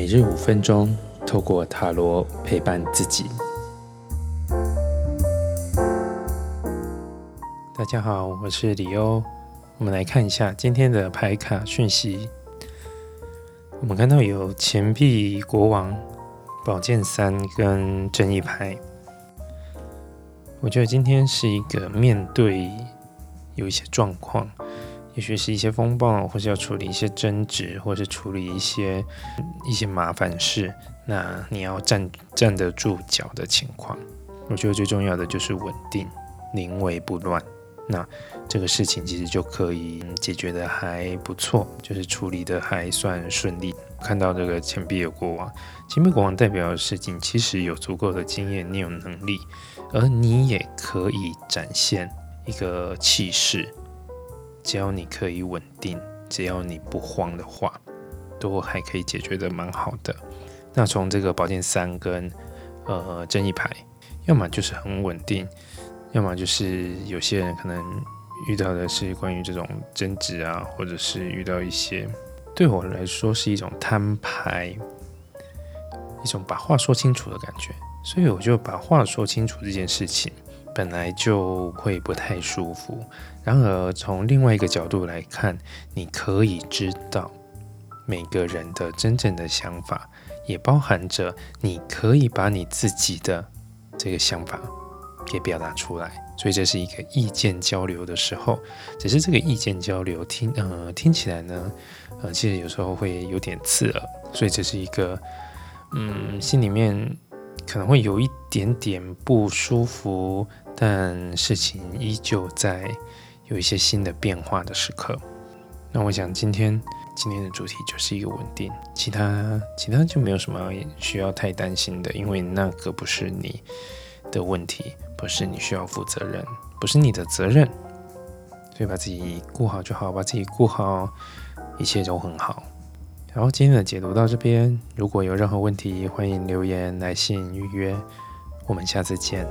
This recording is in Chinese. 每日5分钟，透过塔罗陪伴自己。大家好，我是李欧。我们来看一下今天的牌卡讯息。我们看到有钱币国王、宝剑三跟正义牌。我觉得今天是一个面对有一些状况，也许是一些风暴，或是要处理一些争执，或是处理一些麻烦事，那你要 站得住脚的情况。我觉得最重要的就是稳定，临危不乱。那这个事情其实就可以解决的还不错，就是处理的还算顺利。看到这个钱币的国王，钱币国王代表的事情其实有足够的经验，你有能力，而你也可以展现一个气势，只要你可以稳定，只要你不慌的话，都还可以解决的蛮好的。那从这个宝剑三跟正义牌，要么就是很稳定，要么就是有些人可能遇到的是关于这种争执啊，或者是遇到一些，对我来说是一种摊牌，一种把话说清楚的感觉。所以我就把话说清楚这件事情本来就会不太舒服，然而从另外一个角度来看，你可以知道每个人的真正的想法，也包含着你可以把你自己的这个想法给表达出来，所以这是一个意见交流的时候。只是这个意见交流听起来呢，其实有时候会有点刺耳，所以这是一个心里面可能会有一点点不舒服，但事情依旧在有一些新的变化的时刻。那我想今天的主题就是一个稳定，其他就没有什么需要太担心的，因为那个不是你的问题，不是你需要负责任，不是你的责任，所以把自己顾好就好，把自己顾好，一切都很好。然后今天的解读到这边，如果有任何问题，欢迎留言、来信、预约，我们下次见。